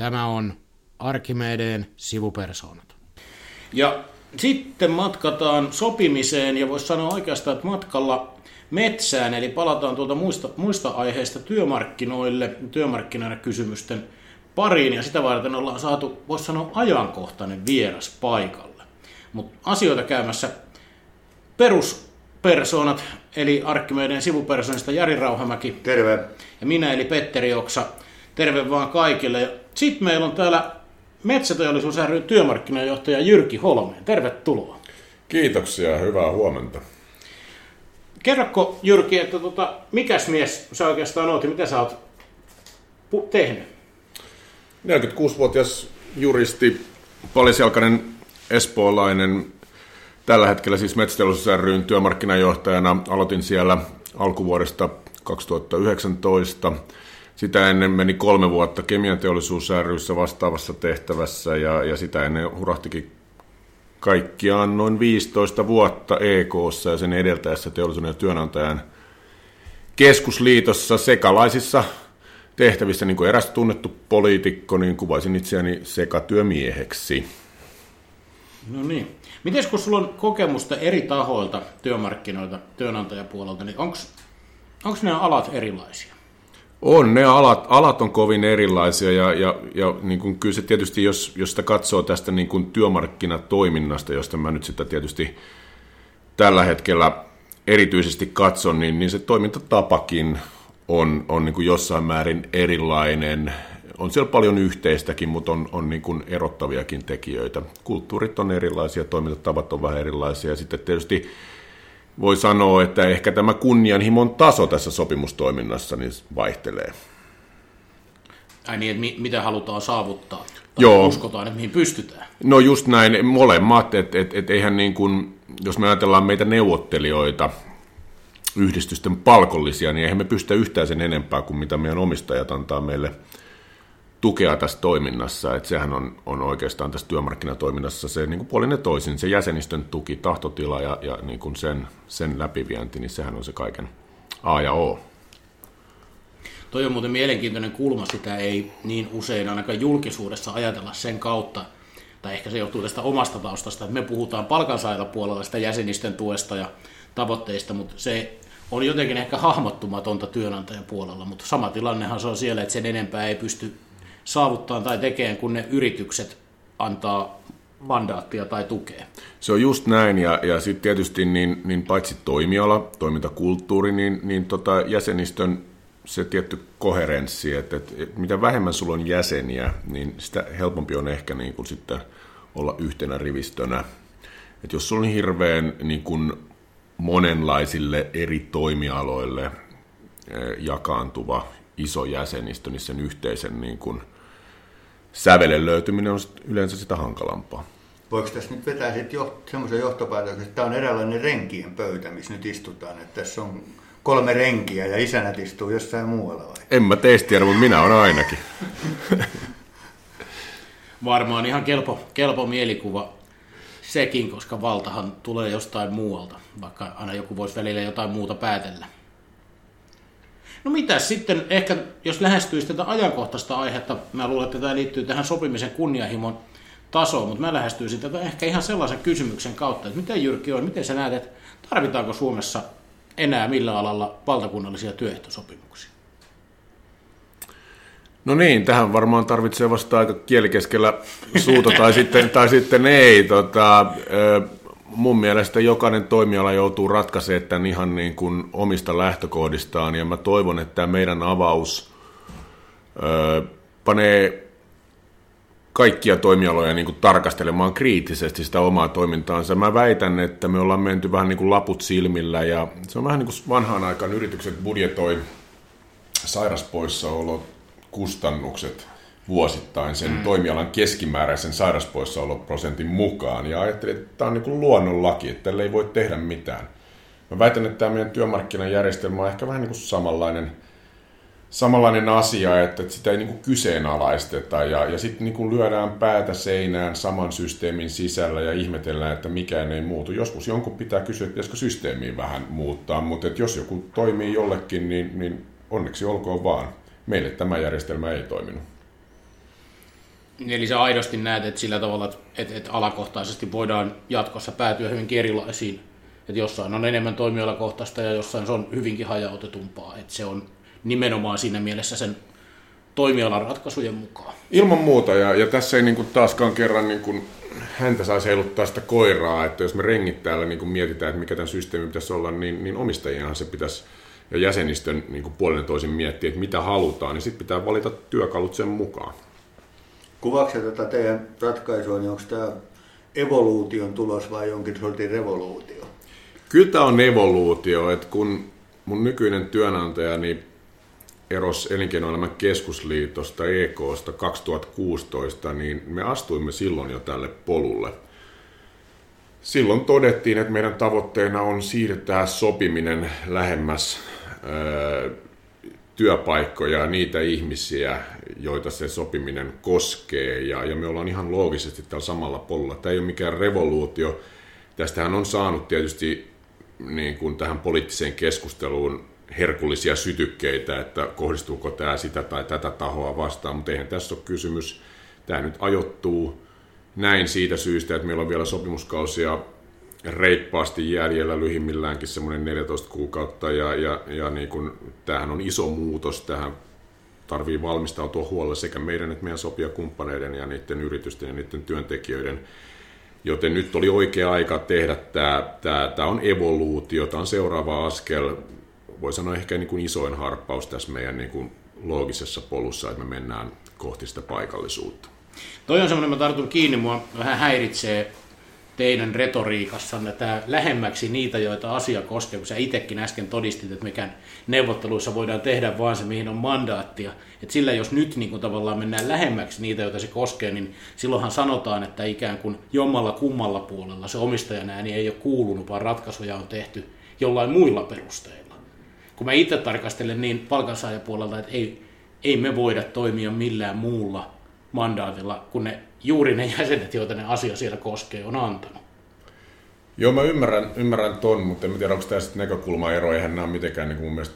Tämä on Arkimedeen sivupersonat. Ja sitten matkataan sopimiseen, ja voisi sanoa oikeastaan, että matkalla metsään, eli palataan tuolta muista aiheista työmarkkinakysymysten pariin, ja sitä varten ollaan saatu, voisi sanoa, ajankohtainen vieras paikalle. Mutta asioita käymässä peruspersonat, eli Arkimedeen sivupersonista Jari Rauhamäki. Terve. Ja minä, eli Petteri Joksa. Terve vaan kaikille. Sitten meillä on täällä Metsätajallisuus ry työmarkkinajohtaja Jyrki Holmeen. Tervetuloa. Kiitoksia ja hyvää huomenta. Kerrotko, Jyrki, että mikäs mies sä oikeastaan oot ja mitä sä oot tehnyt? 46-vuotias juristi, paljasjalkainen espoolainen, tällä hetkellä siis Metsätajallisuus ry:n työmarkkinajohtajana. Aloitin siellä alkuvuodesta 2019. Sitä ennen meni 3 vuotta Kemian Teollisuus ry:ssä vastaavassa tehtävässä ja sitä ennen hurahtikin kaikkiaan noin 15 vuotta EK:ssa ja sen edeltäessä Teollisuuden ja työnantajan keskusliitossa sekalaisissa tehtävissä. Niin kuin eräs tunnettu poliitikko, niin kuvaisin itseäni sekatyömieheksi. No niin. Mites kun sulla on kokemusta eri tahoilta, työmarkkinoilta, työnantajapuolelta, niin onko nämä alat erilaisia? On, ne alat on kovin erilaisia ja niin kuin kyllä se tietysti, jos sitä katsoo tästä niin kuin työmarkkinatoiminnasta, josta mä nyt sitä tietysti tällä hetkellä erityisesti katson, niin se toimintatapakin on niin kuin jossain määrin erilainen. On siellä paljon yhteistäkin, mutta on niin kuin erottaviakin tekijöitä. Kulttuurit on erilaisia, toimintatavat on vähän erilaisia ja sitten tietysti voi sanoa, että ehkä tämä kunnianhimon taso tässä sopimustoiminnassa niin vaihtelee. Ai niin, että mitä halutaan saavuttaa? Tai joo. Uskotaan, että mihin pystytään? No just näin, molemmat. Et eihän niin kuin, jos me ajatellaan meitä neuvottelijoita, yhdistysten palkollisia, niin eihän me pystytä yhtään sen enempää kuin mitä meidän omistajat antaa meille tukea tässä toiminnassa. Et sehän on oikeastaan tässä työmarkkinatoiminnassa se niin kuin puolin ja toisin, se jäsenistön tuki, tahtotila ja niin kuin sen läpivienti, niin sehän on se kaiken A ja O. Toi on muuten mielenkiintoinen kulma, sitä ei niin usein ainakaan julkisuudessa ajatella sen kautta, tai ehkä se johtuu tästä omasta taustasta, että me puhutaan palkansaajapuolella sitä jäsenistön tuesta ja tavoitteista, mutta se on jotenkin ehkä hahmottumatonta työnantajan puolella, mutta sama tilannehan se on siellä, että sen enempää ei pysty saavuttaa tai tekemään, kun ne yritykset antaa mandaattia tai tukea. Se on just näin, ja sitten tietysti niin paitsi toimiala, toimintakulttuuri, niin jäsenistön se tietty koherenssi, että mitä vähemmän sulla on jäseniä, niin sitä helpompi on ehkä niin kun sitten olla yhtenä rivistönä. Et jos sulla on hirveän niin kun monenlaisille eri toimialoille jakaantuva iso jäsenistö, niin sen yhteisen niin kuin sävelen löytyminen on yleensä sitä hankalampaa. Voiko tässä nyt vetää semmoisen johtopäätöksen, että tämä on eräänlainen renkien pöytä, missä nyt istutaan, että tässä on 3 renkiä ja isänät istuu jossain muualla vai? En mä teistä tiedä, mutta minä olen ainakin. Varmaan ihan kelpo mielikuva sekin, koska valtahan tulee jostain muualta, vaikka aina joku voisi välillä jotain muuta päätellä. No mitäs sitten, ehkä jos lähestyisi tätä ajankohtaista aihetta, mä luulen, että tämä liittyy tähän sopimisen kunnianhimon tasoon, mutta mä lähestyisin tätä ehkä ihan sellaisen kysymyksen kautta, että miten Jyrki on, miten sä näet, että tarvitaanko Suomessa enää millä alalla valtakunnallisia työehtosopimuksia? No niin, tähän varmaan tarvitsee vasta aika kielikeskellä suuta tai sitten ei. Mun mielestä jokainen toimiala joutuu ratkaisemaan tämän ihan niin kuin omista lähtökohdistaan, ja mä toivon, että tämä meidän avaus panee kaikkia toimialoja niin kuin tarkastelemaan kriittisesti sitä omaa toimintaansa. Mä väitän, että me ollaan menty vähän niin kuin laput silmillä, ja se on vähän niin kuin vanhaan aikaan yritykset budjetoi sairaspoissaolot, kustannukset vuosittain sen toimialan keskimääräisen sairauspoissaoloprosentin mukaan. Ja ajattelin, että tämä on niin kuin luonnonlaki, että tälle ei voi tehdä mitään. Mä väitän, että tämä meidän työmarkkinajärjestelmä on ehkä vähän niin kuin samanlainen asia, että sitä ei niin kuin kyseenalaisteta. Ja sitten niin kuin lyödään päätä seinään saman systeemin sisällä ja ihmetellään, että mikään ei muutu. Joskus jonkun pitää kysyä, että pitäisikö systeemiä vähän muuttaa, mutta että jos joku toimii jollekin, niin onneksi olkoon vaan. Meille tämä järjestelmä ei toiminut. Eli sä aidosti näet, että sillä tavalla, että alakohtaisesti voidaan jatkossa päätyä hyvinkin erilaisiin. Että jossain on enemmän toimialakohtaista ja jossain se on hyvinkin hajautetumpaa. Että se on nimenomaan siinä mielessä sen toimialan ratkaisujen mukaan. Ilman muuta. Ja tässä ei niin kuin taaskaan kerran niin kuin häntä saisi heiluttaa sitä koiraa. Että jos me rengit täällä niin kuin mietitään, että mikä tämän systeemin pitäisi olla, niin omistajienhan se pitäisi ja jäsenistön niin kuin puolen toisin miettiä, että mitä halutaan. Niin sitten pitää valita työkalut sen mukaan. Kuvaatko tätä teidän ratkaisua, niin onko tämä evoluution tulos vai jonkin sortin revoluutio? Kyllä tämä on evoluutio, että kun mun nykyinen työnantajani erosi elinkeinoelämän keskusliitosta EK:sta 2016, niin me astuimme silloin jo tälle polulle. Silloin todettiin, että meidän tavoitteena on siirtää sopiminen lähemmäs työpaikkoja ja niitä ihmisiä, joita se sopiminen koskee. Ja me ollaan ihan loogisesti tällä samalla polulla. Tämä ei ole mikään revoluutio. Tästähän on saanut tietysti niin kuin tähän poliittiseen keskusteluun herkullisia sytykkeitä, että kohdistuuko tämä sitä tai tätä tahoa vastaan, mutta eihän tässä ole kysymys. Tämä nyt ajoittuu näin siitä syystä, että meillä on vielä sopimuskausia reippaasti jäljellä, lyhimmilläänkin semmoinen 14 kuukautta, ja niin kuin, tämähän on iso muutos, tähän tarvii valmistautua huolella sekä meidän että meidän sopijakumppaneiden ja niiden yritysten ja niiden työntekijöiden, joten nyt oli oikea aika tehdä tämä on evoluutio, tämä on seuraava askel, voi sanoa ehkä niin kuin isoin harppaus tässä meidän niin kuin loogisessa polussa, että me mennään kohti sitä paikallisuutta. Toi on semmoinen, mä tartun kiinni, mua vähän häiritsee teidän retoriikassanne tämä lähemmäksi niitä, joita asia koskee, kun sä itsekin äsken todistit, että mikään neuvotteluissa voidaan tehdä vaan se, mihin on mandaattia. Että sillä jos nyt niin kuin tavallaan mennään lähemmäksi niitä, joita se koskee, niin silloinhan sanotaan, että ikään kuin jommalla kummalla puolella se omistajan ääni ei ole kuulunut, vaan ratkaisuja on tehty jollain muilla perusteilla. Kun mä itse tarkastelen niin palkansaajapuolelta, että ei me voida toimia millään muulla mandaatilla, kun ne juuri ne jäsenet, joita ne asia siellä koskee, on antanut. Joo, mä ymmärrän ton, mutta en tiedä, onko tämä sitten näkökulmaero. Eihän nämä ole mitenkään niin mun mielestä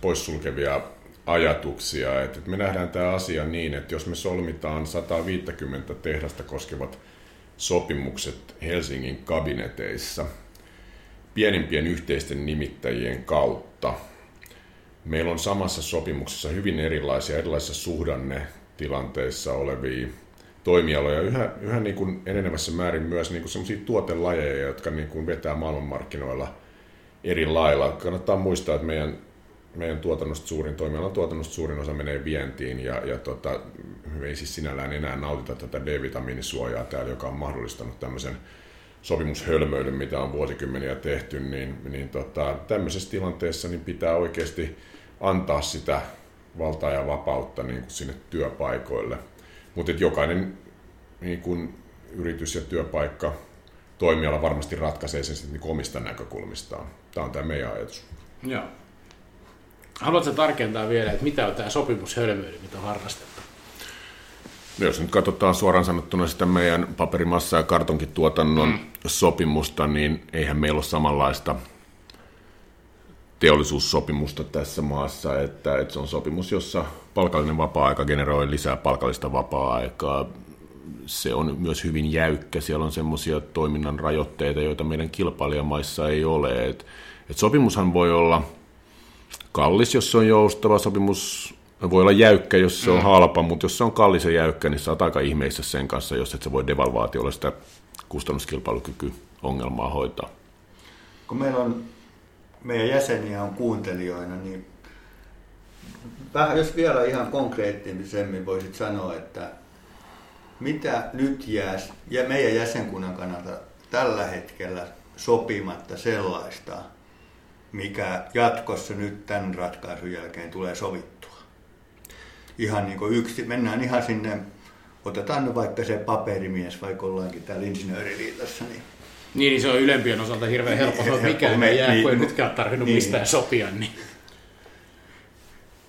poissulkevia ajatuksia. Et me nähdään tämä asia niin, että jos me solmitaan 150 tehdasta koskevat sopimukset Helsingin kabineteissa pienimpien yhteisten nimittäjien kautta, meillä on samassa sopimuksessa hyvin erilaisissa suhdannetilanteissa olevia toimialoja, yhä niin kuin enenevässä määrin myös niin kuin sellaisia tuotelajeja, jotka niin kuin vetää maailmanmarkkinoilla eri lailla. Kannattaa muistaa, että meidän toimialan tuotannosta suurin osa menee vientiin, ja ei siis sinällään enää nautita tätä D-vitamiinisuojaa täällä, joka on mahdollistanut tämmöisen sopimushölmöilyn, mitä on vuosikymmeniä tehty, niin tämmöisessä tilanteessa niin pitää oikeasti antaa sitä valtaa ja vapautta niin kuin sinne työpaikoille. Mutta jokainen niin kun yritys ja työpaikka toimiala varmasti ratkaisee sen sitten niin omista näkökulmistaan. Tämä on tämä meidän ajatus. Joo. Haluatko tarkentaa vielä, että mitä on tämä sopimushölmöily, mitä on harrastettu? No, jos nyt katsotaan suoraan sanottuna sitä meidän paperimassa- ja kartonkituotannon sopimusta, niin eihän meillä ole samanlaista teollisuussopimusta tässä maassa, että se on sopimus, jossa palkallinen vapaa-aika generoi lisää palkallista vapaa-aikaa. Se on myös hyvin jäykkä, siellä on semmoisia toiminnan rajoitteita, joita meidän kilpailijamaissa ei ole. Et sopimushan voi olla kallis, jos se on joustava, sopimus voi olla jäykkä, jos se on halpa, mutta jos se on kallis ja jäykkä, niin sä oot aika ihmeissä sen kanssa, jos et sä voi devalvaatiolla sitä kustannuskilpailukykyongelmaa hoitaa. Kun meidän jäseniä on kuuntelijoina, niin vähän, jos vielä ihan konkreettisemmin voisit sanoa, että mitä nyt jää ja meidän jäsenkunnan kannalta tällä hetkellä sopimatta sellaista, mikä jatkossa nyt tämän ratkaisun jälkeen tulee sovittua. Ihan niin kuin mennään ihan sinne, otetaan nyt vaikka se paperimies, vaikka ollaankin täällä insinööriliitossa, niin niin, se on ylempien osalta hirveän helppo, mikään ei jää, kun ei nytkään tarvinnut mistään sopia. Niin.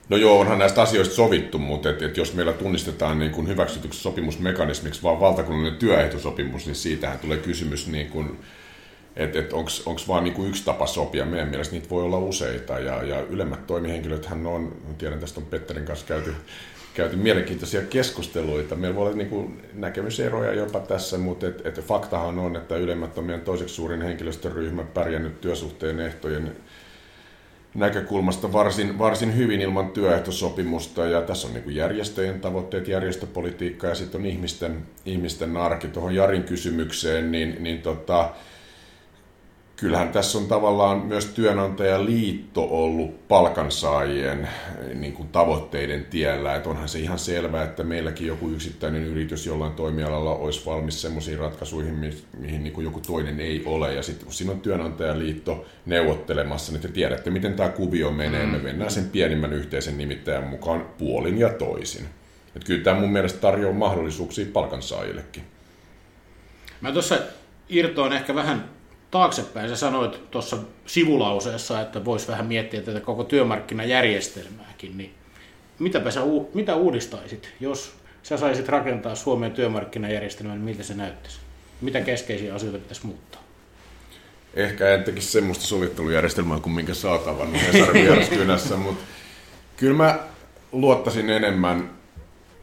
No joo, onhan näistä asioista sovittu, mutta et jos meillä tunnistetaan niin kuin hyväksytyksi sopimusmekanismiksi vaan valtakunnallinen työehtosopimus, niin siitähän tulee kysymys, niin että onko vaan niin kuin yksi tapa sopia. Meidän mielestä niitä voi olla useita, ja ylemmät toimihenkilöthän on, tiedän tästä on Petterin kanssa käyty käyty mielenkiintoisia keskusteluita. Meillä voi olla näkemyseroja jopa tässä, mutta faktahan on, että ylemmät on meidän toiseksi suurin henkilöstöryhmä pärjännyt työsuhteen ehtojen näkökulmasta varsin hyvin ilman työehtosopimusta, ja tässä on järjestöjen tavoitteet, järjestöpolitiikka, ja sitten on ihmisten arki. Tuohon Jarin kysymykseen, kyllähän tässä on tavallaan myös työnantajaliitto ollut palkansaajien tavoitteiden tiellä. Et onhan se ihan selvää, että meilläkin joku yksittäinen yritys jollain toimialalla olisi valmis semmoisiin ratkaisuihin, mihin joku toinen ei ole. Ja sitten kun siinä on työnantajaliitto neuvottelemassa, niin te tiedätte, miten tämä kuvio menee. Me mennään sen pienimmän yhteisen nimittäjän mukaan puolin ja toisin. Et kyllä tämä mun mielestä tarjoaa mahdollisuuksia palkansaajillekin. Mä tuossa irtoan ehkä vähän taaksepäin. Sä sanoit tuossa sivulauseessa, että voisi vähän miettiä tätä koko työmarkkinajärjestelmääkin, niin mitä uudistaisit, jos sä saisit rakentaa Suomen työmarkkinajärjestelmän, niin miltä se näyttäisi? Mitä keskeisiä asioita pitäisi muuttaa? Ehkä en tekisi semmoista sovittelujärjestelmää kuin minkä sä oot avannut Hesari-vieruskynässä, mutta kyllä mä luottaisin enemmän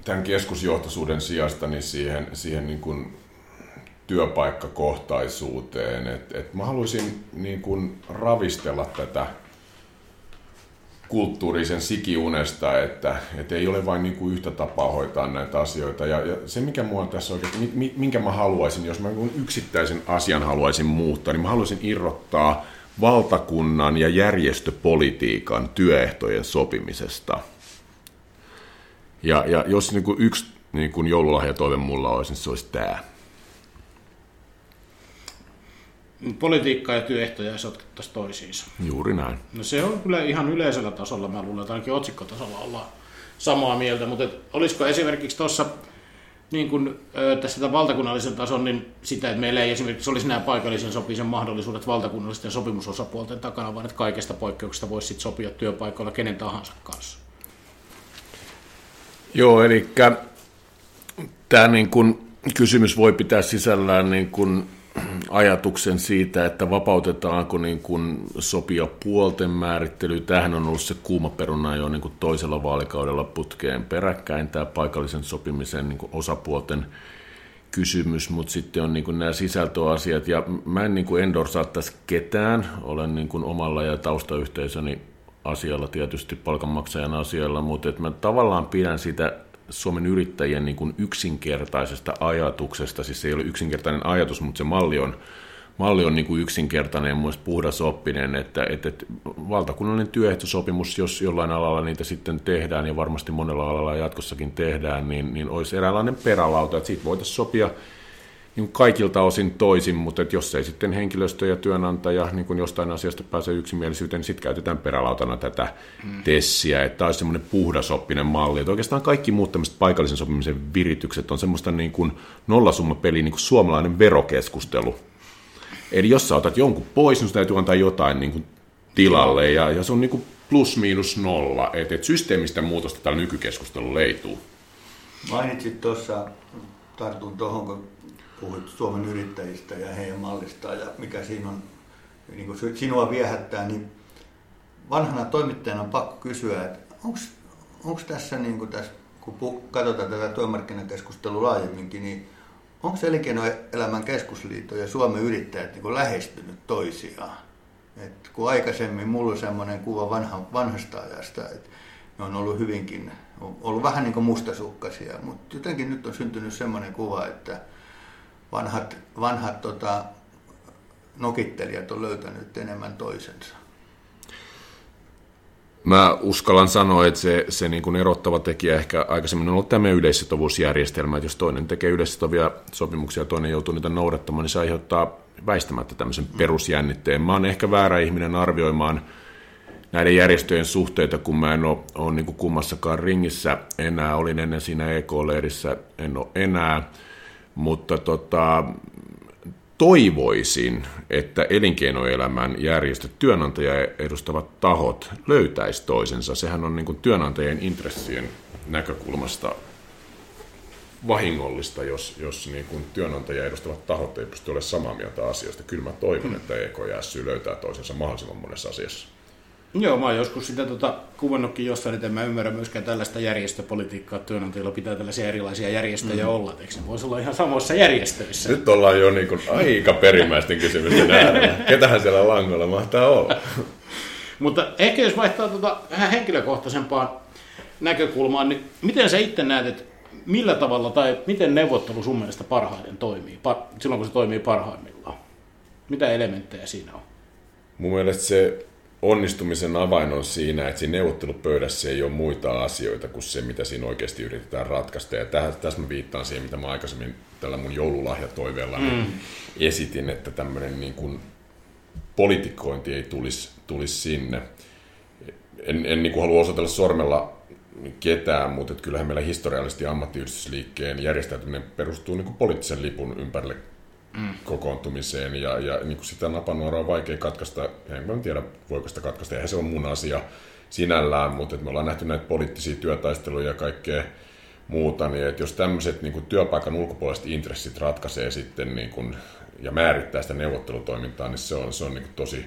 tämän keskusjohtoisuuden sijasta niin siihen työpaikkakohtaisuuteen. Mä haluaisin ravistella tätä kulttuurisen sikiunesta, että ei ole vain yhtä tapaa hoitaa näitä asioita. Ja se, mikä mua on tässä oikein, minkä mä haluaisin, jos mä yksittäisen asian haluaisin muuttaa, niin mä haluaisin irrottaa valtakunnan ja järjestöpolitiikan työehtojen sopimisesta. Ja jos yksi joululahjatoive mulla olisi, niin se olisi tämä. Politiikkaa ja työehtoja sotkettaisiin toisiinsa. Juuri näin. No se on kyllä ihan yleisellä tasolla, mä luulen, että ainakin otsikkotasolla ollaan samaa mieltä, mutta olisiko esimerkiksi tuossa tässä valtakunnallisen tason niin sitä, että meillä ei esimerkiksi olisi nämä paikallisen sopimisen mahdollisuudet valtakunnallisten sopimusosapuolten takana, vaan että kaikesta poikkeuksesta voisi sit sopia työpaikoilla kenen tahansa kanssa? Joo, eli tämä kysymys voi pitää sisällään ajatuksen siitä, että vapautetaanko sopia puolten määrittely. Tämähän on ollut se kuuma peruna jo toisella vaalikaudella putkeen peräkkäin, tämä paikallisen sopimisen osapuolten kysymys, mutta sitten on nämä sisältöasiat. Ja mä en endorsaa tässä ketään, olen omalla ja taustayhteisöni asialla, tietysti palkanmaksajan asialla, mutta mä tavallaan pidän sitä Suomen yrittäjien yksinkertaisesta ajatuksesta, siis se ei ole yksinkertainen ajatus, mutta se malli on yksinkertainen ja mielestäni puhdasoppinen, että valtakunnallinen työehtosopimus, jos jollain alalla niitä sitten tehdään ja varmasti monella alalla jatkossakin tehdään, niin olisi eräänlainen perälauta, että siitä voitaisiin sopia kaikilta osin toisin, mutta että jos ei sitten henkilöstö ja työnantaja jostain asiasta pääse yksimielisyyteen, niin sitten käytetään perälautana tätä tessiä. Tämä olisi semmoinen puhdasoppinen malli. Että oikeastaan kaikki muut tämmöiset paikallisen sopimisen viritykset on semmoista nollasummapeliä, suomalainen verokeskustelu. Eli jos sä otat jonkun pois, niin täytyy antaa jotain tilalle, ja se on +/-0. Et systeemistä muutosta tällä nykykeskustelu leituu. Mainitsit tuossa, tartun tuohon, kun puhuit Suomen yrittäjistä ja heidän mallistaan ja mikä siinä on, sinua viehättää, niin vanhana toimittajana on pakko kysyä, että onko tässä, kun katsotaan tätä työmarkkinakeskustelua laajemminkin, niin onko elinkeinoelämän keskusliitto ja Suomen yrittäjät lähestynyt toisiaan? Et kun aikaisemmin mulla on semmoinen kuva vanhasta ajasta, että ne on ollut hyvinkin, vähän mustasukkaisia, mutta jotenkin nyt on syntynyt semmoinen kuva, että vanhat nokittelijat on löytänyt enemmän toisensa. Mä uskallan sanoa, että se erottava tekijä ehkä aikaisemmin on ollut tämä yleissitovuusjärjestelmä, että jos toinen tekee yleissitovia sopimuksia ja toinen joutuu niitä noudattamaan, niin se aiheuttaa väistämättä tämmöisen perusjännitteen. Mä oon ehkä väärä ihminen arvioimaan näiden järjestöjen suhteita, kun mä en ole kummassakaan ringissä enää, olin ennen siinä EK-leirissä, en ole enää. Mutta toivoisin, että elinkeinoelämän järjestöt, työnantajia edustavat tahot löytäisi toisensa. Sehän on työnantajien intressien näkökulmasta vahingollista, jos työnantajia edustavat tahot ei pysty olemaan samaa mieltä asiasta. Kyllä mä toivon, että EK ja SY löytää toisensa mahdollisimman monessa asiassa. Joo, mä oon joskus sitä kuvannutkin jossain, että en mä ymmärrä myöskään tällaista järjestöpolitiikkaa, että työnantajilla pitää tällaisia erilaisia järjestöjä olla. Eikö ne voisi olla ihan samoissa järjestöissä? Nyt ollaan jo niin kuin aika perimmäisten kysymysten äärellä. Ketähän siellä langolla mahtaa olla? Mutta ehkä jos vaihtaa vähän henkilökohtaisempaan näkökulmaan, niin miten sä itse näet, että millä tavalla tai miten neuvottelu sun mielestä parhaiten toimii, silloin kun se toimii parhaimmillaan? Mitä elementtejä siinä on? Mun mielestä se onnistumisen avain on siinä, että siinä neuvottelupöydässä ei ole muita asioita kuin se, mitä siinä oikeasti yritetään ratkaista. Ja tässä mä viittaan siihen, mitä mä aikaisemmin tällä mun joululahjatoiveella esitin, että tämmöinen niin kuin politikointi ei tulisi sinne. En niin kuin halua osoitella sormella ketään, mutta kyllähän meillä historiallisesti ammattiyhdistysliikkeen järjestäytyminen perustuu niin kuin poliittisen lipun ympärille kokoontumiseen, ja niin kuin sitä napanuoraa on vaikea katkaista, en tiedä voiko sitä katkaista, eihän se on mun asia sinällään, mutta me ollaan nähty näitä poliittisia työtaisteluja ja kaikkea muuta, niin että jos tämmöiset niin kuin työpaikan ulkopuoliset intressit ratkaisee sitten niin kuin, ja määrittää sitä neuvottelutoimintaa, niin se on niin kuin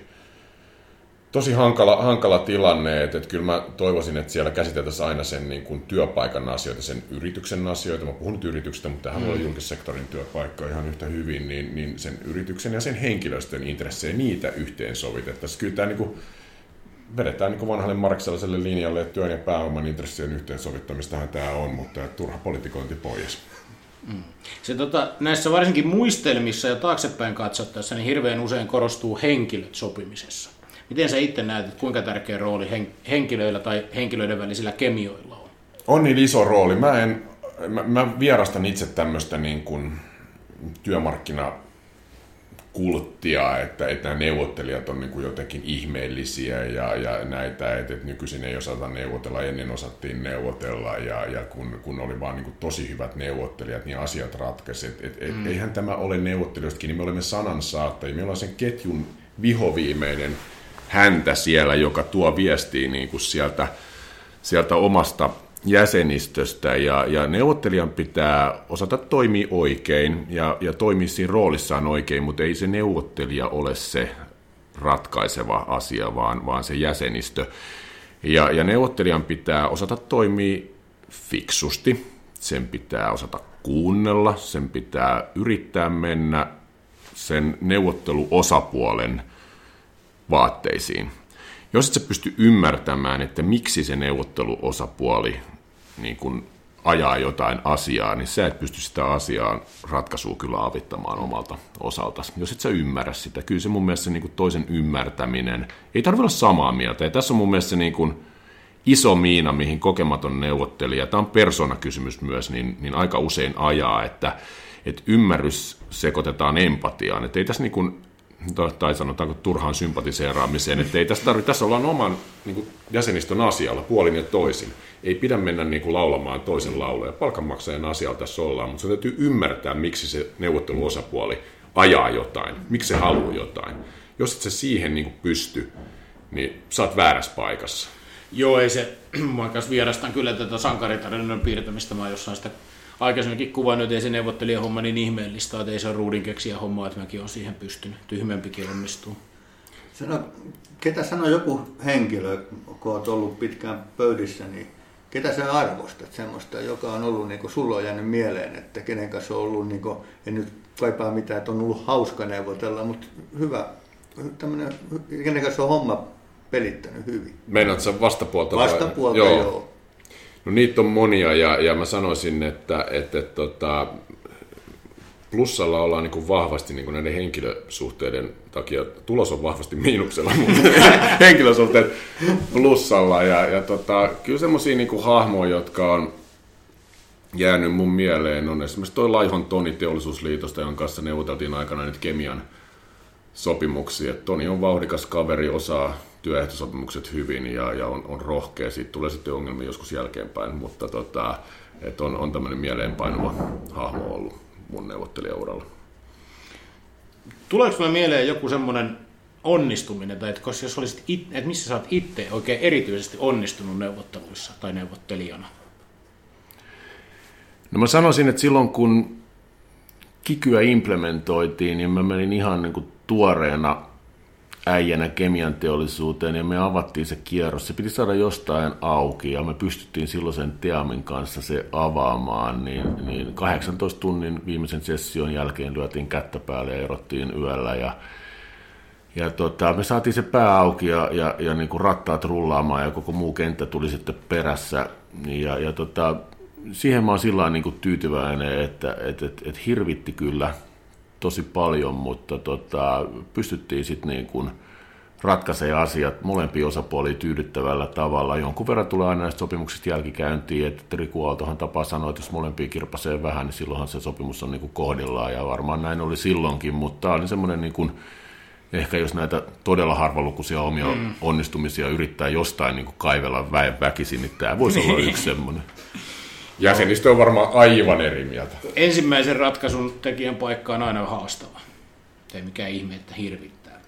tosi hankala tilanne, että kyllä mä toivoisin, että siellä käsiteltäisiin aina sen niin kuin työpaikan asioita, sen yrityksen asioita. Mä puhun nyt yrityksestä, mutta tämähän on julkissektorin työpaikka ihan yhtä hyvin, niin sen yrityksen ja sen henkilöstön intressejä niitä yhteensovitettaisiin. Kyllä tämä niin kuin vedetään niin kuin vanhalle marksilaiselle linjalle, että työn ja pääoman intressien yhteensovittamistahan tämä on, mutta turha politikointi pois. Se, näissä varsinkin muistelmissa ja taaksepäin katsottaessa niin hirveän usein korostuu henkilöt sopimisessa. Miten sä itse näet, kuinka tärkeä rooli henkilöillä tai henkilöiden välisillä kemioilla on? On niin iso rooli. Mä vierastan itse tämmöistä niin kuin työmarkkinakulttia, että nämä neuvottelijat on niin kuin jotenkin ihmeellisiä ja näitä, että nykyisin ei osata neuvotella, ennen osattiin neuvotella ja kun oli vaan niin kuin tosi hyvät neuvottelijat, niin asiat ratkaisi. Eihän tämä ole neuvottelijoistakin, niin me olemme sanansaattajia, me ollaan sen ketjun vihoviimeinen häntä siellä, joka tuo viestiä niin kuin sieltä omasta jäsenistöstä, ja neuvottelijan pitää osata toimia oikein ja toimia siinä roolissaan oikein, mutta ei se neuvottelija ole se ratkaiseva asia, vaan se jäsenistö. Ja neuvottelijan pitää osata toimia fiksusti, sen pitää osata kuunnella, sen pitää yrittää mennä sen neuvotteluosapuolen vaatteisiin. Jos et sä pysty ymmärtämään, että miksi se neuvotteluosapuoli niin kun ajaa jotain asiaa, niin sä et pysty sitä asiaa ratkaisua kyllä avittamaan omalta osaltasi. Jos et sä ymmärrä sitä, kyllä se mun mielestä se niin kun toisen ymmärtäminen, ei tarvitse olla samaa mieltä. Ja tässä on mun mielestä se niin kun iso miina, mihin kokematon neuvottelija, tämä on persoonakysymys myös, niin aika usein ajaa, että ymmärrys sekoitetaan empatiaan. Että ei tässä niin kun tai sanotaanko turhaan sympatiseeraamiseen, että ei tässä ollaan oman niin kuin jäsenistön asialla puolin ja toisin. Ei pidä mennä niin kuin laulamaan toisen lauluja. Palkanmaksajan asialla tässä ollaan, mutta se täytyy ymmärtää, miksi se neuvotteluosapuoli ajaa jotain, miksi se haluaa jotain. Jos et se siihen niin kuin pysty, niin sä oot väärässä paikassa. Joo, ei se, mä vierastan kyllä tätä sankaritarinnan piirtämistä, mä jossain sitä aikaisemminkin kuvannut, että ei se neuvottelijan homma niin ihmeellistä, että ei se ole ruudin keksijä hommaa, että mäkin olen siihen pystynyt. Tyhmempikin onnistuu. Ketä sanoi joku henkilö, kun olet ollut pitkään pöydissä, niin ketä sä arvostat semmoista, joka on ollut, niin kuin sulla on jäänyt mieleen, että kenen kanssa on ollut, niin kuin, en nyt kaipaa mitään, että on ollut hauska neuvotella, mutta hyvä, tämmöinen, kenen kanssa on homma pelittänyt hyvin. Meinaat sä vastapuolta? Vastapuolta, joo. No niitä on monia, ja mä sanoisin, että plussalla ollaan niin kuin vahvasti niin kuin näiden henkilösuhteiden takia, tulos on vahvasti miinuksella, mutta henkilösuhteet plussalla, ja kyllä semmoisia niin kuin hahmoja, jotka on jäänyt mun mieleen, on esimerkiksi toi Laihon Toni Teollisuusliitosta, jonka kanssa neuvoteltiin aikana nyt kemian sopimuksia. Toni on vauhdikas kaveri, osaa työehtosopimukset hyvin ja on rohkea. Siitä tulee sitten ongelmia joskus jälkeenpäin, mutta on tämmöinen mieleenpainuva hahmo ollut mun neuvottelijauralla. Tuleeko mä mieleen joku semmoinen onnistuminen, tai jos olisit että missä sä oot itse oikein erityisesti onnistunut neuvotteluissa tai neuvottelijana? No mä sanoisin, että silloin kun kikyä implementoitiin, niin mä menin ihan niin kuin tuoreena äijänä kemian teollisuuteen ja me avattiin se kierros. Se piti saada jostain auki ja me pystyttiin silloisen Teamin kanssa se avaamaan. Niin 18 tunnin viimeisen session jälkeen lyötiin kättä päälle ja erottiin yöllä. Ja me saatiin se pää auki ja niin kuin rattaat rullaamaan ja koko muu kenttä tuli sitten perässä. Siihen mä oon sillä lailla niin kuin tyytyväinen, että hirvitti kyllä tosi paljon, mutta pystyttiin sitten niin kuin ratkaisemaan asiat molempia osapuolia tyydyttävällä tavalla. Jonkun verran tulee aina näistä sopimuksista jälkikäyntiin, että Riku Aaltohan tapaa sanoa, että jos molempia kirpasee vähän, niin silloinhan se sopimus on niin kuin kohdillaan, ja varmaan näin oli silloinkin, mutta tämä oli semmoinen niin kuin, ehkä jos näitä todella harvalukuisia omia onnistumisia yrittää jostain niin kuin kaivella väen väkisin, niin tämä voisi olla yksi semmoinen. Jäsenistö on varmaan aivan eri mieltä. Ensimmäisen ratkaisun tekijän paikka on aina haastava. Ei mikään ihme, että hirvittää.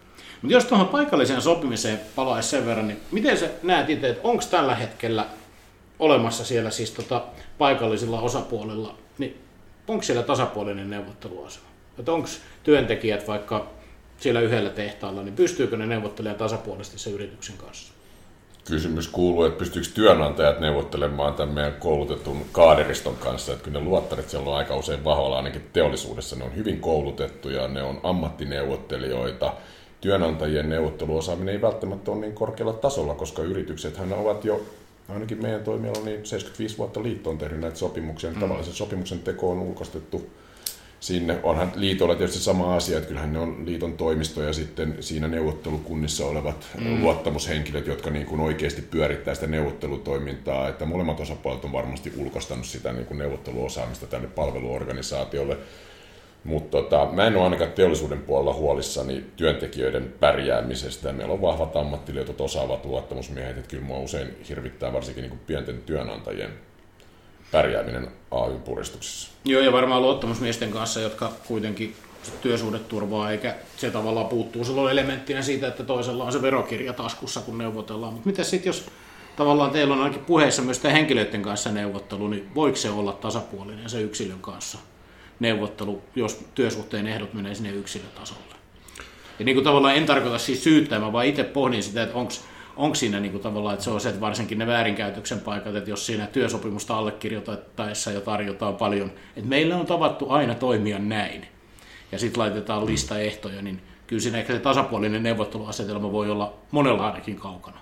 Mutta jos tuohon paikalliseen sopimiseen palaisi sen verran, niin miten sä näet itse, että onko tällä hetkellä olemassa siellä siis paikallisilla osapuolilla, niin onko siellä tasapuolinen neuvotteluasema? Että onko työntekijät vaikka siellä yhdellä tehtaalla, niin pystyykö ne neuvottelemaan tasapuolisesti sen yrityksen kanssa? Kysymys kuuluu, että pystyykö työnantajat neuvottelemaan tämän meidän koulutetun kaaderiston kanssa, että kyllä ne luottarit siellä on aika usein vahvalla, ainakin teollisuudessa ne on hyvin koulutettuja, ne on ammattineuvottelijoita. Työnantajien neuvotteluosaaminen ei välttämättä ole niin korkealla tasolla, koska yrityksethän ovat jo, ainakin meidän toimialalla, niin 75 vuotta liitto on tehnyt näitä sopimuksia, tavallisen sopimuksen teko on ulkoistettu. Sinne onhan liitolla tietysti sama asia, että kyllähän ne on liiton toimisto ja sitten siinä neuvottelukunnissa olevat luottamushenkilöt, jotka niin kuin oikeasti pyörittää sitä neuvottelutoimintaa, että molemmat osapuolet on varmasti ulkostanut sitä niin kuin neuvotteluosaamista tälle palveluorganisaatiolle. Mutta mä en ole ainakaan teollisuuden puolella huolissani työntekijöiden pärjäämisestä. Meillä on vahvat ammattiliitot, osaavat luottamusmiehet, että kyllä mua usein hirvittää varsinkin niin kuin pienten työnantajien pärjääminen AY-puristuksissa. Joo, ja varmaan luottamusmiesten kanssa, jotka kuitenkin työsuhdet turvaa, eikä se tavallaan puuttuu silloin elementtinä siitä, että toisella on se verokirja taskussa, kun neuvotellaan. Mutta mitä sitten, jos tavallaan teillä on ainakin puheessa myös tämä henkilöiden kanssa neuvottelu, niin voiko se olla tasapuolinen se yksilön kanssa neuvottelu, jos työsuhteen ehdot menee sinne yksilötasolle? Ja niin kuin tavallaan en tarkoita siis syyttämään, vaan itse pohdin sitä, että onko siinä niin kuin tavallaan, että se on se, että varsinkin ne väärinkäytöksen paikat, että jos siinä työsopimusta allekirjoitettaessa ja tarjotaan paljon, että meillä on tavattu aina toimia näin, ja sitten laitetaan listaehtoja, niin kyllä siinä ehkä se tasapuolinen neuvotteluasetelma voi olla monella ainakin kaukana.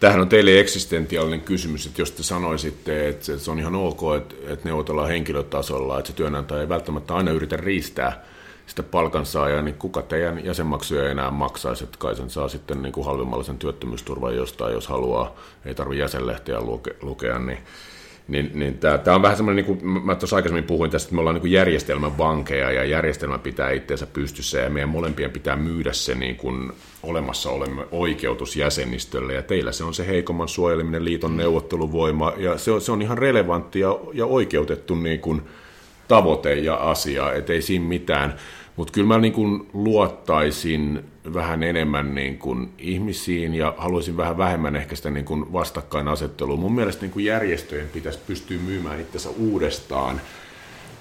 Tämähän on teille eksistentiaalinen kysymys, että jos te sanoisitte, että se on ihan ok, että neuvotellaan henkilötasolla, että se työnantaja ei välttämättä aina yritä riistää sitä palkansaajaa, niin kuka teidän jäsenmaksuja ei enää maksaisi, että kai sen saa sitten niin kuin halvimmalla sen työttömyysturvan jostain, jos haluaa, ei tarvitse jäsenlehteä lukea, niin tämä on vähän semmoinen, niin kuin mä tuossa aikaisemmin puhuin tästä, että me ollaan niin kuin järjestelmän vankeja, ja järjestelmä pitää itseänsä pystyssä, ja meidän molempien pitää myydä se niin kuin olemassa olemme oikeutus jäsenistölle, ja teillä se on se heikomman suojeleminen, liiton neuvotteluvoima, ja se on ihan relevantti ja oikeutettu niin kuin tavoite ja asia, ettei siinä mitään, mutta kyllä mä niin kuin luottaisin vähän enemmän niin kuin ihmisiin ja haluaisin vähän vähemmän ehkä sitä niin kuin vastakkainasettelua. Mun mielestä niin kuin järjestöjen pitäisi pystyä myymään itsensä uudestaan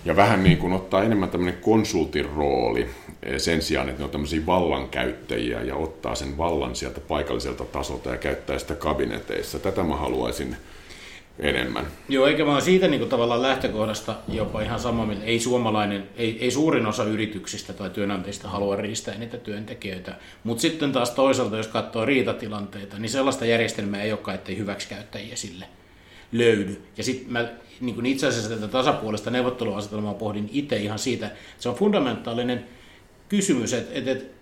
ja vähän niin kuin ottaa enemmän tämmöinen konsultin rooli sen sijaan, että ne on tämmöisiä vallankäyttäjiä ja ottaa sen vallan sieltä paikalliselta tasolta ja käyttää sitä kabineteissa. Tätä mä haluaisin enemmän. Joo, eikä vaan siitä niin kuin tavallaan lähtökohdasta jopa ihan sama, että ei suurin osa yrityksistä tai työnantajista halua riistää niitä työntekijöitä, mutta sitten taas toisaalta, jos katsoo riitatilanteita, niin sellaista järjestelmää ei olekaan, ettei hyväksikäyttäjiä sille löydy. Ja sitten mä niin kuin itse asiassa tätä tasapuolista neuvotteluasetelmaa pohdin itse ihan siitä, että se on fundamentaalinen kysymys, että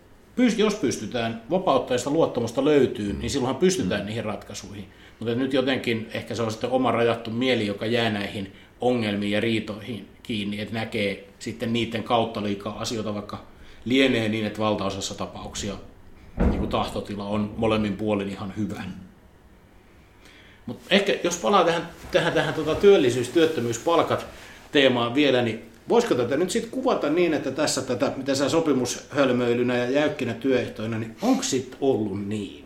jos pystytään vapauttajista luottamusta löytyy, niin silloinhan pystytään niihin ratkaisuihin. Mutta nyt jotenkin ehkä se on sitten oma rajattu mieli, joka jää näihin ongelmiin ja riitoihin kiinni, että näkee sitten niiden kautta liikaa asioita, vaikka lienee niin, että valtaosassa tapauksia niin kuin tahtotila on molemmin puolin ihan hyvä. Mutta ehkä jos palaa tähän työllisyys-, työttömyys-, palkat teemaan vielä, niin voisiko tätä nyt sitten kuvata niin, että tässä tätä, mitä sä sopimushölmöilynä ja jäykkinä työehtoina, niin onko sitten ollut niin,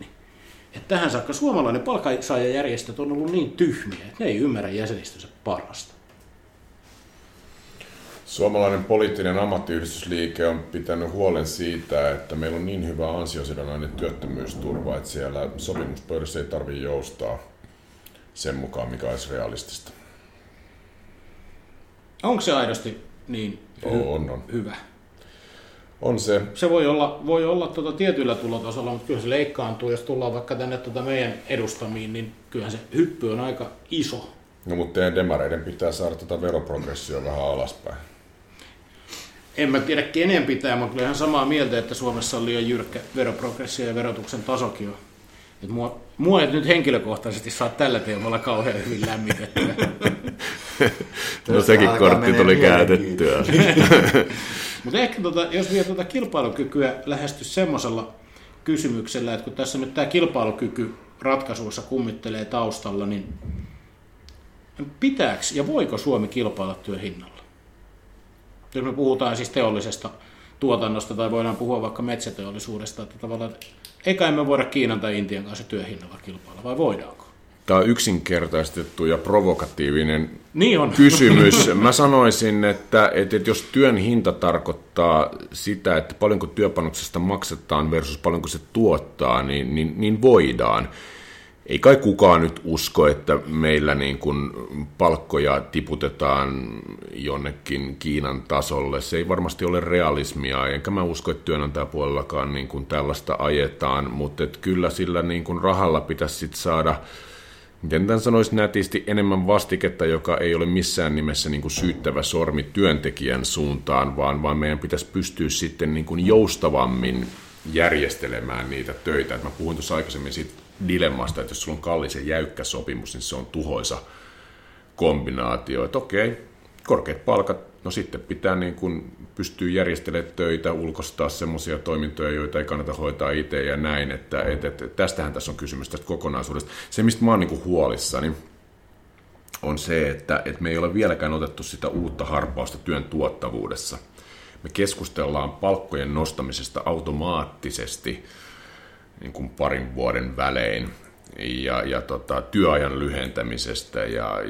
että tähän saakka suomalainen palkansaajajärjestöt on ollut niin tyhmiä, että ne ei ymmärrä jäsenistönsä parasta? Suomalainen poliittinen ammattiyhdistysliike on pitänyt huolen siitä, että meillä on niin hyvä ansiosidonnainen työttömyysturva, että siellä sopimuspöydässä ei tarvitse joustaa sen mukaan, mikä olisi realistista. Onko se aidosti niin hyvä? On se. Se voi olla tietyllä tulotasolla, mutta kyllä se leikkaantuu. Jos tullaan vaikka tänne meidän edustamiin, niin kyllähän se hyppy on aika iso. No, mutta teidän demareiden pitää saada veroprogressiota vähän alaspäin. En mä tiedä kenen pitää, mutta kyllä ihan samaa mieltä, että Suomessa on liian jyrkkä veroprogressio ja verotuksen tasokin on. Mua ei nyt henkilökohtaisesti saa tällä teemalla kauhean hyvin lämmitettyä. No sekin kortti tuli käytettyä. Mutta ehkä jos vielä kilpailukykyä lähesty semmoisella kysymyksellä, että kun tässä nyt tämä kilpailukyky ratkaisuissa kummittelee taustalla, niin pitääkö ja voiko Suomi kilpailla työn hinnalla? Jos me puhutaan siis teollisesta tuotannosta tai voidaan puhua vaikka metsäteollisuudesta, että tavallaan eikä me voida Kiinan tai Intian kanssa työn hinnalla kilpailla, vai voidaanko? Tämä on yksinkertaistettu ja provokatiivinen kysymys. Mä sanoisin, että jos työn hinta tarkoittaa sitä, että paljonko työpanoksesta maksetaan versus paljonko se tuottaa, niin voidaan. Ei kai kukaan nyt usko, että meillä niin kuin palkkoja tiputetaan jonnekin Kiinan tasolle. Se ei varmasti ole realismia, enkä mä usko, että työnantajapuolellakaan niin kuin tällaista ajetaan, mutta kyllä sillä niin kuin rahalla pitäisi sit saada, miten tämän sanoisi nätisti, enemmän vastiketta, joka ei ole missään nimessä niin kuin syyttävä sormi työntekijän suuntaan, vaan meidän pitäisi pystyä sitten niin kuin joustavammin järjestelemään niitä töitä. Et mä puhuin tuossa aikaisemmin siitä dilemmasta, että jos sulla on kallis ja jäykkä sopimus, niin se on tuhoisa kombinaatio. Että okei, korkeat palkat, no sitten pitää niin kun pystyä järjestelemään töitä, ulkoistaa semmoisia toimintoja, joita ei kannata hoitaa itse ja näin. Että tästähän tässä on kysymys, tästä kokonaisuudesta. Se, mistä mä oon niin kun huolissani, on se, että me ei ole vieläkään otettu sitä uutta harppausta työn tuottavuudessa. Me keskustellaan palkkojen nostamisesta automaattisesti niin kuin parin vuoden välein ja työajan lyhentämisestä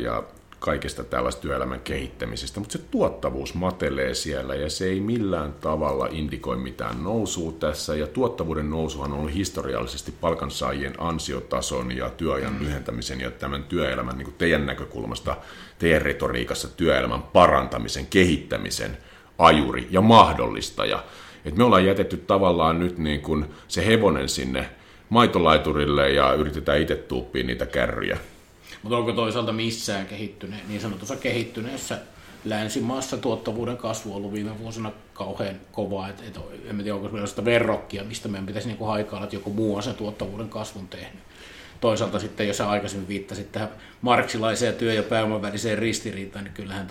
ja kaikesta tällaista työelämän kehittämisestä, mutta se tuottavuus matelee siellä ja se ei millään tavalla indikoi mitään nousua tässä ja tuottavuuden nousuhan on ollut historiallisesti palkansaajien ansiotason ja työajan lyhentämisen ja tämän työelämän niin kuin teidän näkökulmasta, teidän retoriikassa työelämän parantamisen, kehittämisen ajuri ja mahdollistaja. Et me ollaan jätetty tavallaan nyt niin kuin se hevonen sinne maitolaiturille ja yritetään itse tuuppia niitä kärryjä. Mutta onko toisaalta missään niin sanotussa kehittyneessä länsimaassa tuottavuuden kasvu on ollut viime vuosina kauhean kovaa? En tiedä, onko sellaista verrokkia, mistä meidän pitäisi niin kuin haikailla, että joku muu on sen tuottavuuden kasvun tehnyt. Toisaalta sitten, jos sä aikaisemmin viittasit tähän marksilaiseen työn ja pääoman väliseen ristiriitaan, niin kyllähän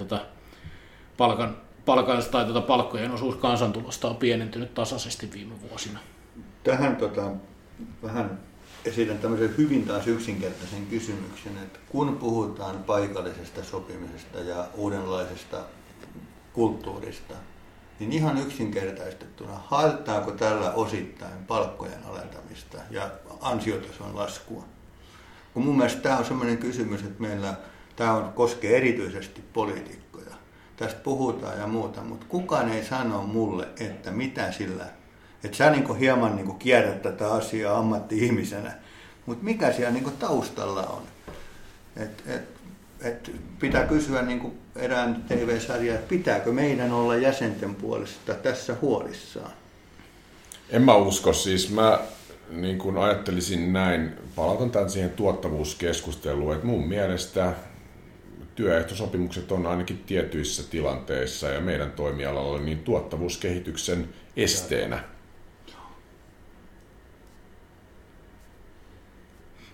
palkkojen osuus kansantulosta on pienentynyt tasaisesti viime vuosina. Tähän vähän esitän tämmöisen hyvin taas yksinkertaisen kysymyksen, että kun puhutaan paikallisesta sopimisesta ja uudenlaisesta kulttuurista, niin ihan yksinkertaistettuna, haetaanko tällä osittain palkkojen alentamista ja ansiotason laskua? Kun mun mielestä tämä on semmoinen kysymys, että meillä tämä koskee erityisesti poliitikkoja. Tästä puhutaan ja muuta, mutta kukaan ei sano mulle, että mitä sillä. Että sä niin hieman niin kierrät tätä asiaa ammatti-ihmisenä, mutta mikä siellä niin taustalla on? Pitää kysyä niin erään TV-sarjaa, että pitääkö meidän olla jäsenten puolesta tässä huolissaan? En mä usko. Siis mä niin kun ajattelisin näin, palautan tämän siihen tuottavuuskeskusteluun, että mun mielestä työehtosopimukset on ainakin tietyissä tilanteissa ja meidän toimialalla niin tuottavuuskehityksen esteenä.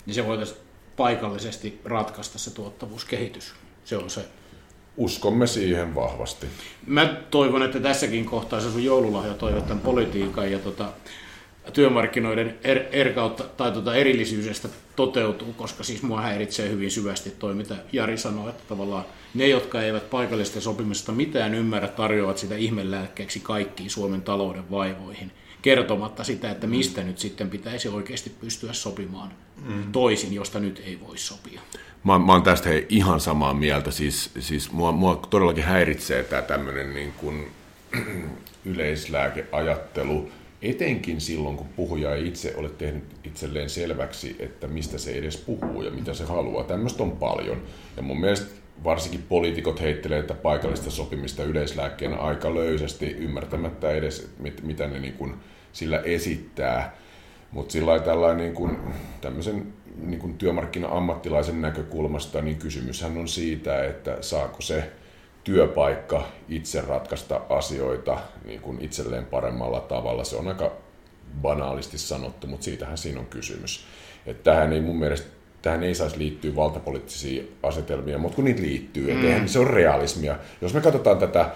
Niin se voitaisiin paikallisesti ratkaista se tuottavuuskehitys. Se on se. Uskomme siihen vahvasti. Mä toivon, että tässäkin kohtaa se sun joululahja toivot tämän politiikan ja työmarkkinoiden erillisyydestä toteutuu, koska siis mua häiritsee hyvin syvästi toi, mitä Jari sanoi, että tavallaan ne, jotka eivät paikallista sopimisesta mitään ymmärrä, tarjoavat sitä ihmelääkkeeksi kaikkiin Suomen talouden vaivoihin, kertomatta sitä, että mistä nyt sitten pitäisi oikeasti pystyä sopimaan toisin, josta nyt ei voi sopia. Mä oon tästä ihan samaa mieltä. Siis mua todellakin häiritsee tämä tämmöinen niin kuin yleislääkeajattelu, etenkin silloin, kun puhuja ei itse ole tehnyt itselleen selväksi, että mistä se edes puhuu ja mitä se haluaa. Tämmöistä on paljon. Ja mun mielestä varsinkin poliitikot heittelee, että paikallista sopimista yleislääkkeen aika löysästi, ymmärtämättä edes, mitä ne niin kuin sillä esittää. Mutta sillä tavalla tämmöisen niin työmarkkina-ammattilaisen näkökulmasta niin kysymyshän on siitä, että saako se työpaikka itse ratkaista asioita niin kuin itselleen paremmalla tavalla. Se on aika banaalisti sanottu, mutta siitähän siinä on kysymys. Että tähän ei mun mielestä saisi liittyä valtapoliittisiin asetelmiin, mutta kun niitä liittyy, niin se on realismia. Jos me katsotaan tätä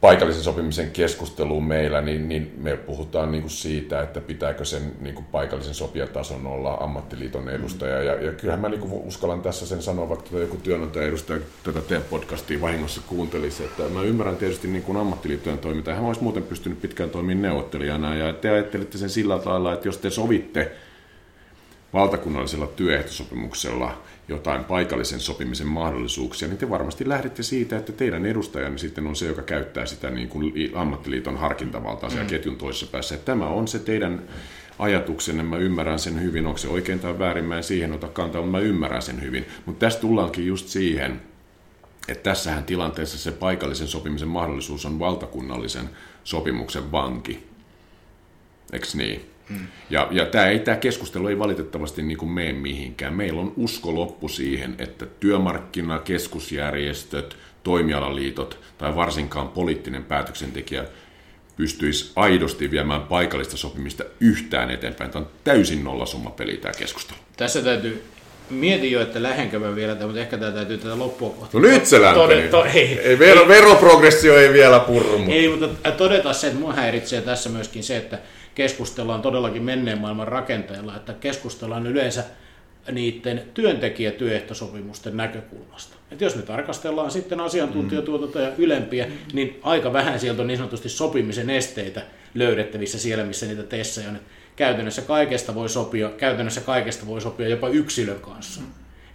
paikallisen sopimisen keskusteluun meillä, niin me puhutaan niin kuin siitä, että pitääkö sen niin kuin paikallisen sopijatason olla ammattiliiton edustaja. Ja kyllähän mä niin kuin uskallan tässä sen sanoa, vaikka joku työnantaja edustaja tätä teidän podcastia vahingossa kuuntelisi, että mä ymmärrän tietysti niin kuin ammattiliittojen toimintaa. Hän olisi muuten pystynyt pitkään toimimaan neuvottelijana, ja te ajattelitte sen sillä tavalla, että jos te sovitte valtakunnallisella työehtosopimuksella jotain paikallisen sopimisen mahdollisuuksia, niin te varmasti lähdette siitä, että teidän edustajanne sitten on se, joka käyttää sitä niin kuin ammattiliiton harkintavaltaa siellä ketjun toisessa päässä. Että tämä on se teidän ajatuksenne, mä ymmärrän sen hyvin, onko se oikein tai väärin, mä en siihen ota kantaa, mutta mä ymmärrän sen hyvin. Mutta tässä tullaankin just siihen, että tässähän tilanteessa se paikallisen sopimisen mahdollisuus on valtakunnallisen sopimuksen vanki. Eiks niin? Ja tämä keskustelu ei valitettavasti niin kuin mene mihinkään. Meillä on usko loppu siihen, että työmarkkina, keskusjärjestöt, toimialaliitot tai varsinkaan poliittinen päätöksentekijä pystyisi aidosti viemään paikallista sopimista yhtään eteenpäin. Tämä on täysin nollasummapeli tämä keskustelu. Tässä täytyy mietin jo, että lähdenkö mä vielä, mutta ehkä tämä täytyy tätä loppua kohtaa. No nyt se lämpeni. Veroprogressio ei vielä purru. Ei, mutta todeta se, että minua häiritsee tässä myöskin se, että keskustellaan todellakin menneen maailman rakenteella, että keskustellaan yleensä niiden työntekijätyöehtosopimusten näkökulmasta. Et jos me tarkastellaan sitten asiantuntijatuotantoja ylempiä, niin aika vähän sieltä on niin sanotusti sopimisen esteitä löydettävissä siellä, missä niitä tessejä on. Käytännössä kaikesta voi sopia jopa yksilön kanssa.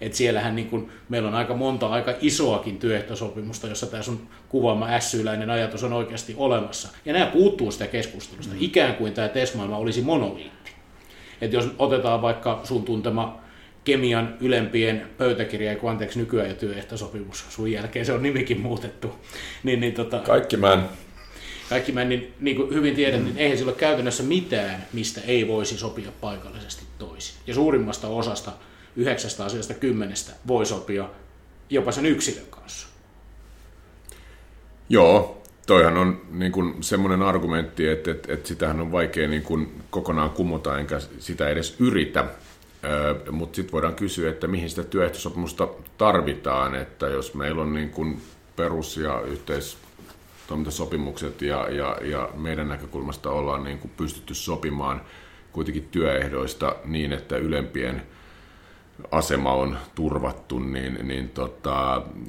Et siellähän niin kun, meillä on aika monta aika isoakin työehtosopimusta, jossa tämä sun kuvaama ässyläinen ajatus on oikeasti olemassa. Ja nämä puuttuu sitä keskustelusta, ikään kuin tämä TES-maailma olisi monoliitti. Et jos otetaan vaikka sun tuntema kemian ylempien pöytäkirja, kun anteeksi nykyään jo työehtosopimus, sun jälkeen se on nimikin muutettu. Kaikki mä, niin kuin hyvin tiedät, niin eihän sillä ole käytännössä mitään, mistä ei voisi sopia paikallisesti toisin. Ja suurimmasta osasta 9 asiasta 10 voi sopia jopa sen yksilön kanssa. Joo, toihan on niin kuin semmoinen argumentti, että sitähän on vaikea niin kuin kokonaan kumota, enkä sitä edes yritä. Mutta sitten voidaan kysyä, että mihin sitä työehtosopimusta tarvitaan, että jos meillä on niin kuin perus- ja yhteistoimintasopimukset ja meidän näkökulmasta ollaan niin kuin pystytty sopimaan kuitenkin työehdoista niin, että ylempien asema on turvattu, niin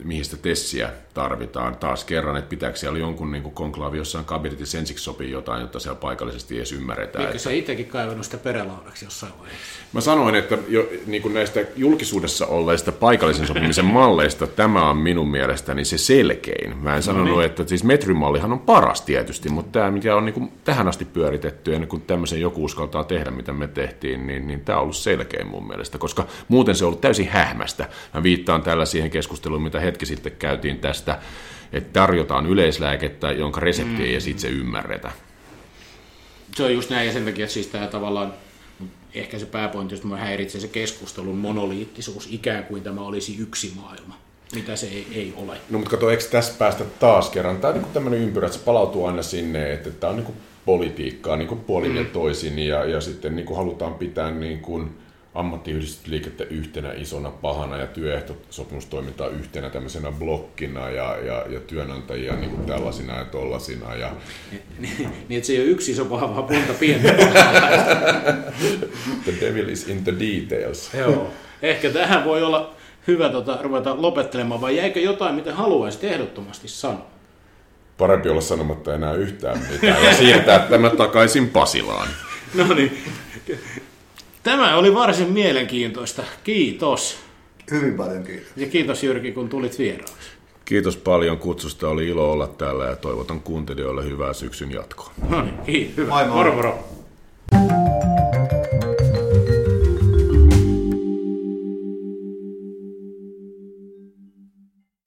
mihin sitä tessiä tarvitaan taas kerran, että pitääkö siellä jonkun niin konklaavi jossain kabinetissa ensiksi sopii jotain, jotta siellä paikallisesti edes ymmärretään. Eikö sä itsekin kaivannut sitä perälaudaksi jossain vaiheessa? Mä sanoin, että niin näistä julkisuudessa olleista paikallisen sopimisen malleista tämä on minun mielestäni se selkein. Mä en sanonut, että siis metrimallihan on paras tietysti, mutta tämä, mikä on niin kuin tähän asti pyöritetty, ja kun tämmöisen joku uskaltaa tehdä, mitä me tehtiin, niin tämä on ollut selkein mun mielestä, koska muuten se on ollut täysin hähmästä. Mä viittaan tällä siihen keskusteluun, mitä hetki sitten käytiin tästä, että tarjotaan yleislääkettä, jonka resepti ei edes itse ymmärretä. Se on just näin, ja sen takia siis tämä tavallaan, ehkä se pääpointi, josta mä häiritsee se keskustelun monoliittisuus, ikään kuin tämä olisi yksi maailma, mitä se ei ole. No mutta kato, eikö tässä päästä taas kerran? Tämä on niin tämmöinen ympyrä, että se palautuu aina sinne, että tämä on niin kuin politiikkaa niin kuin puolin ja toisin, ja sitten niin kuin halutaan pitää niin kuin ammattiyhdistysliikettä yhtenä isona pahana ja työehtosopimustoimintaa yhtenä tämmöisenä blokkina ja työnantajia niin kuin tällaisina ja tollasina. Ja niin, että se ei ole yksi iso paha, vaan monta pientä pahaa. The devil is in the details. Joo. Ehkä tähän voi olla hyvä ruveta lopettelemaan, vai jäikö jotain, mitä haluaisit ehdottomasti sanoa? Parempi olla sanomatta enää yhtään mitään ja siirtää tämä takaisin Pasilaan. No niin. Tämä oli varsin mielenkiintoista. Kiitos. Hyvin paljon kiitos. Ja kiitos Jyrki, kun tulit vieraaksi. Kiitos paljon kutsusta, oli ilo olla täällä ja toivotan kuuntelijoille hyvää syksyn jatkoa. No niin, kiitos. Moi moi. Moro, moro.